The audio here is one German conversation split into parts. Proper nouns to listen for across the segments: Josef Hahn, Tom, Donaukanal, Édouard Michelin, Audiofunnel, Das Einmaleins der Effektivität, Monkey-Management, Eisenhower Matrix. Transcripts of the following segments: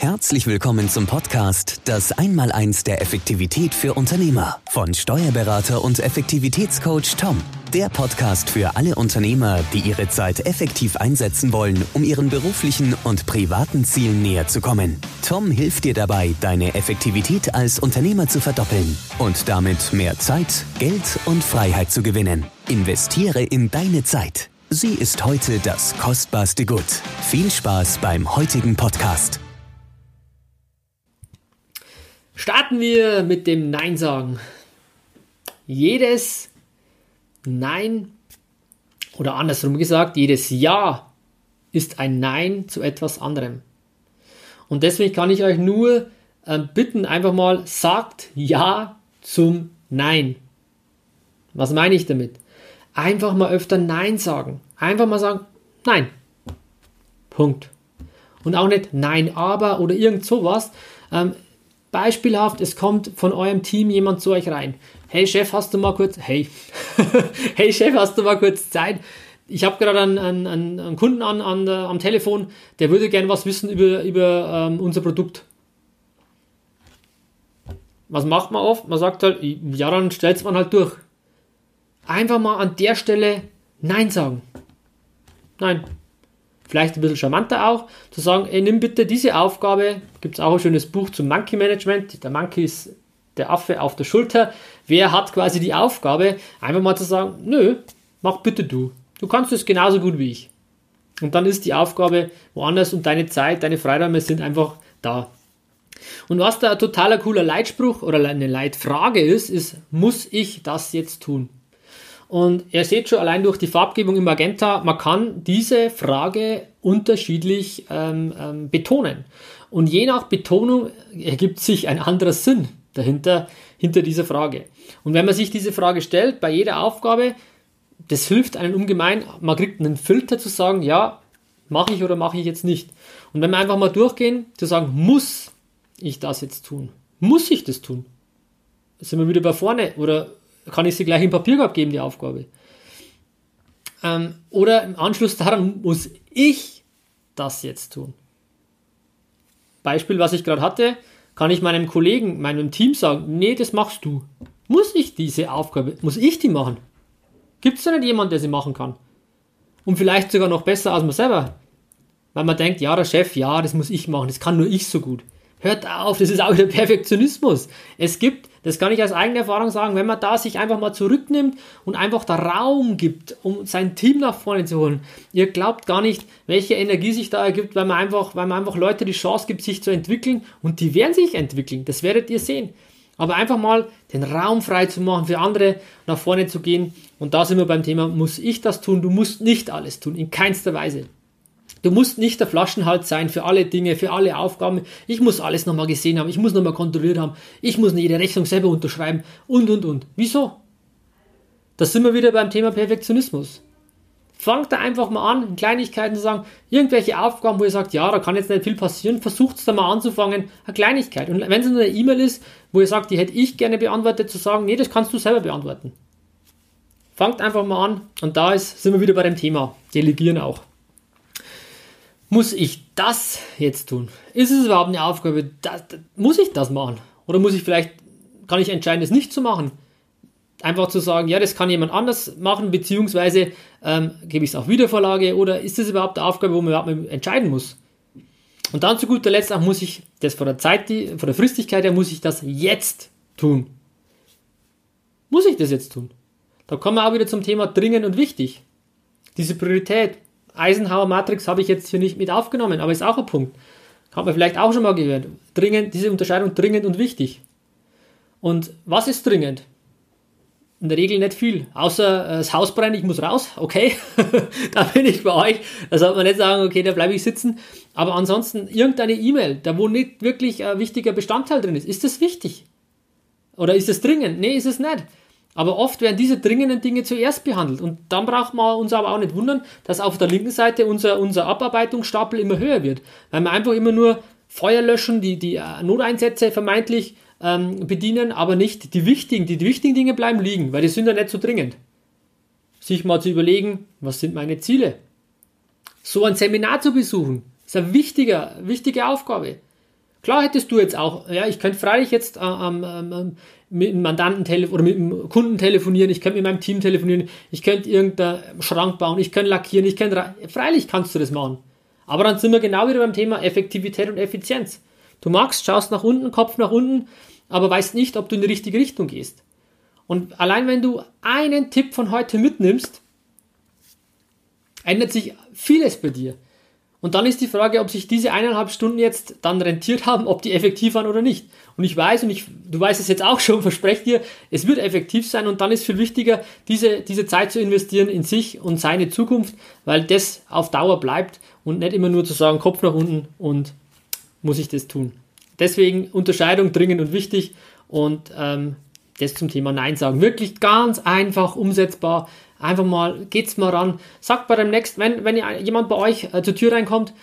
Herzlich willkommen zum Podcast Das Einmaleins der Effektivität für Unternehmer von Steuerberater und Effektivitätscoach Tom. Der Podcast für alle Unternehmer, die ihre Zeit effektiv einsetzen wollen, um ihren beruflichen und privaten Zielen näher zu kommen. Tom hilft dir dabei, deine Effektivität als Unternehmer zu verdoppeln und damit mehr Zeit, Geld und Freiheit zu gewinnen. Investiere in deine Zeit. Sie ist heute das kostbarste Gut. Viel Spaß beim heutigen Podcast. Starten wir mit dem Nein sagen. Jedes Nein, oder andersrum gesagt, jedes Ja ist ein Nein zu etwas anderem. Und deswegen kann ich euch nur bitten, einfach mal sagt Ja zum Nein. Was meine ich damit? Einfach mal öfter Nein sagen. Einfach mal sagen, nein. Punkt. Und auch nicht nein, aber oder irgend sowas. Beispielhaft, es kommt von eurem Team jemand zu euch rein. Hey Chef, hast du mal kurz... Hey Chef, hast du mal kurz Zeit? Ich habe gerade einen Kunden am Telefon, der würde gerne was wissen über unser Produkt. Was macht man oft? Man sagt halt, ja, dann stellt es man halt durch. Einfach mal an der Stelle Nein sagen. Nein. Vielleicht ein bisschen charmanter auch, zu sagen, ey, nimm bitte diese Aufgabe, gibt es auch ein schönes Buch zum Monkey-Management, der Monkey ist der Affe auf der Schulter, wer hat quasi die Aufgabe, einfach mal zu sagen, nö, mach bitte du kannst es genauso gut wie ich. Und dann ist die Aufgabe woanders und deine Zeit, deine Freiräume sind einfach da. Und was da ein totaler cooler Leitspruch oder eine Leitfrage ist, muss ich das jetzt tun? Und ihr seht schon allein durch die Farbgebung im Magenta, man kann diese Frage unterschiedlich betonen. Und je nach Betonung ergibt sich ein anderer Sinn dahinter, hinter dieser Frage. Und wenn man sich diese Frage stellt, bei jeder Aufgabe, das hilft einem ungemein, man kriegt einen Filter zu sagen, ja, mache ich oder mache ich jetzt nicht. Und wenn wir einfach mal durchgehen, zu sagen, muss ich das jetzt tun? Muss ich das tun? Sind wir wieder bei vorne oder... kann ich sie gleich im Papierkorb geben, die Aufgabe. Oder im Anschluss daran muss ich das jetzt tun. Beispiel, was ich gerade hatte, kann ich meinem Kollegen, meinem Team sagen, nee, das machst du. Muss ich diese Aufgabe, muss ich die machen? Gibt es da nicht jemanden, der sie machen kann? Und vielleicht sogar noch besser als man selber. Weil man denkt, ja, der Chef, ja, das muss ich machen, das kann nur ich so gut. Hört auf, das ist auch der Perfektionismus. Es gibt, das kann ich aus eigener Erfahrung sagen, wenn man da sich einfach mal zurücknimmt und einfach da Raum gibt, um sein Team nach vorne zu holen. Ihr glaubt gar nicht, welche Energie sich da ergibt, weil man einfach Leute die Chance gibt, sich zu entwickeln, und die werden sich entwickeln, das werdet ihr sehen. Aber einfach mal den Raum frei zu machen, für andere nach vorne zu gehen, und da sind wir beim Thema, muss ich das tun? Du musst nicht alles tun, in keinster Weise. Du musst nicht der Flaschenhals sein für alle Dinge, für alle Aufgaben. Ich muss alles nochmal gesehen haben, ich muss nochmal kontrolliert haben, ich muss jede Rechnung selber unterschreiben und. Wieso? Da sind wir wieder beim Thema Perfektionismus. Fangt da einfach mal an, in Kleinigkeiten zu sagen, irgendwelche Aufgaben, wo ihr sagt, ja, da kann jetzt nicht viel passieren, versucht es da mal anzufangen, eine Kleinigkeit. Und wenn es nur eine E-Mail ist, wo ihr sagt, die hätte ich gerne beantwortet, zu sagen, nee, das kannst du selber beantworten. Fangt einfach mal an, und sind wir wieder bei dem Thema, delegieren auch. Muss ich das jetzt tun? Ist es überhaupt eine Aufgabe? Muss ich das machen? Oder kann ich entscheiden, es nicht zu machen? Einfach zu sagen, ja, das kann jemand anders machen, beziehungsweise gebe ich es auch Wiedervorlage, oder ist das überhaupt eine Aufgabe, wo man überhaupt entscheiden muss? Und dann zu guter Letzt auch, muss ich das von der Fristigkeit her, muss ich das jetzt tun? Muss ich das jetzt tun? Da kommen wir auch wieder zum Thema dringend und wichtig. Diese Priorität. Eisenhower Matrix habe ich jetzt hier nicht mit aufgenommen, aber ist auch ein Punkt. Hat man vielleicht auch schon mal gehört. Dringend, diese Unterscheidung dringend und wichtig. Und was ist dringend? In der Regel nicht viel. Außer das Haus brennt, ich muss raus. Okay, da bin ich bei euch. Da sollte man nicht sagen, okay, da bleibe ich sitzen. Aber ansonsten irgendeine E-Mail, da wo nicht wirklich ein wichtiger Bestandteil drin ist. Ist das wichtig? Oder ist das dringend? Nee, ist es nicht. Aber oft werden diese dringenden Dinge zuerst behandelt, und dann braucht man uns aber auch nicht wundern, dass auf der linken Seite unser Abarbeitungsstapel immer höher wird, weil wir einfach immer nur Feuer löschen, die Noteinsätze vermeintlich bedienen, aber nicht die wichtigen. Die wichtigen Dinge bleiben liegen, weil die sind ja nicht so dringend. Sich mal zu überlegen, was sind meine Ziele? So ein Seminar zu besuchen, ist eine wichtige Aufgabe. Klar hättest du jetzt auch, ja, ich könnte freilich jetzt mit einem Mandanten oder mit einem Kunden telefonieren, ich könnte mit meinem Team telefonieren, ich könnte irgendeinen Schrank bauen, ich könnte lackieren, ich könnte, freilich kannst du das machen. Aber dann sind wir genau wieder beim Thema Effektivität und Effizienz. Du magst, schaust nach unten, Kopf nach unten, aber weißt nicht, ob du in die richtige Richtung gehst. Und allein wenn du einen Tipp von heute mitnimmst, ändert sich vieles bei dir. Und dann ist die Frage, ob sich diese 1,5 Stunden jetzt dann rentiert haben, ob die effektiv waren oder nicht. Und ich weiß, du weißt es jetzt auch schon, verspreche dir, es wird effektiv sein und dann ist viel wichtiger, diese Zeit zu investieren in sich und seine Zukunft, weil das auf Dauer bleibt und nicht immer nur zu sagen, Kopf nach unten und muss ich das tun. Deswegen Unterscheidung dringend und wichtig und das zum Thema Nein sagen. Wirklich ganz einfach umsetzbar. Einfach mal, geht's mal ran. Sagt bei dem nächsten, wenn jemand bei euch zur Tür reinkommt,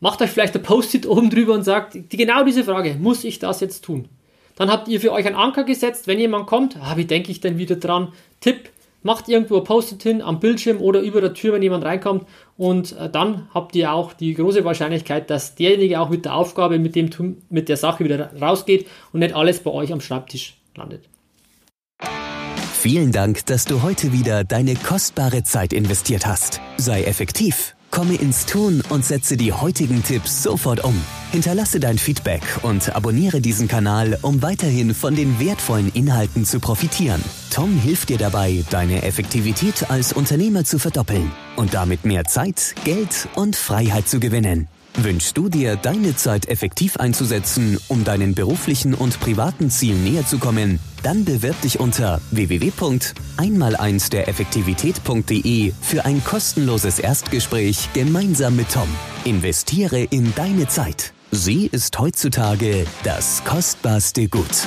macht euch vielleicht ein Post-it oben drüber und sagt, genau diese Frage, muss ich das jetzt tun? Dann habt ihr für euch einen Anker gesetzt, wenn jemand kommt, wie denke ich denn wieder dran? Tipp, macht irgendwo ein Post-it hin am Bildschirm oder über der Tür, wenn jemand reinkommt und dann habt ihr auch die große Wahrscheinlichkeit, dass derjenige auch mit der Aufgabe, mit der Sache wieder rausgeht und nicht alles bei euch am Schreibtisch landet. Vielen Dank, dass du heute wieder deine kostbare Zeit investiert hast. Sei effektiv, komme ins Tun und setze die heutigen Tipps sofort um. Hinterlasse dein Feedback und abonniere diesen Kanal, um weiterhin von den wertvollen Inhalten zu profitieren. Tom hilft dir dabei, deine Effektivität als Unternehmer zu verdoppeln und damit mehr Zeit, Geld und Freiheit zu gewinnen. Wünschst du dir, deine Zeit effektiv einzusetzen, um deinen beruflichen und privaten Zielen näher zu kommen? Dann bewirb dich unter www.einmaleins-der-effektivität.de für ein kostenloses Erstgespräch gemeinsam mit Tom. Investiere in deine Zeit. Sie ist heutzutage das kostbarste Gut.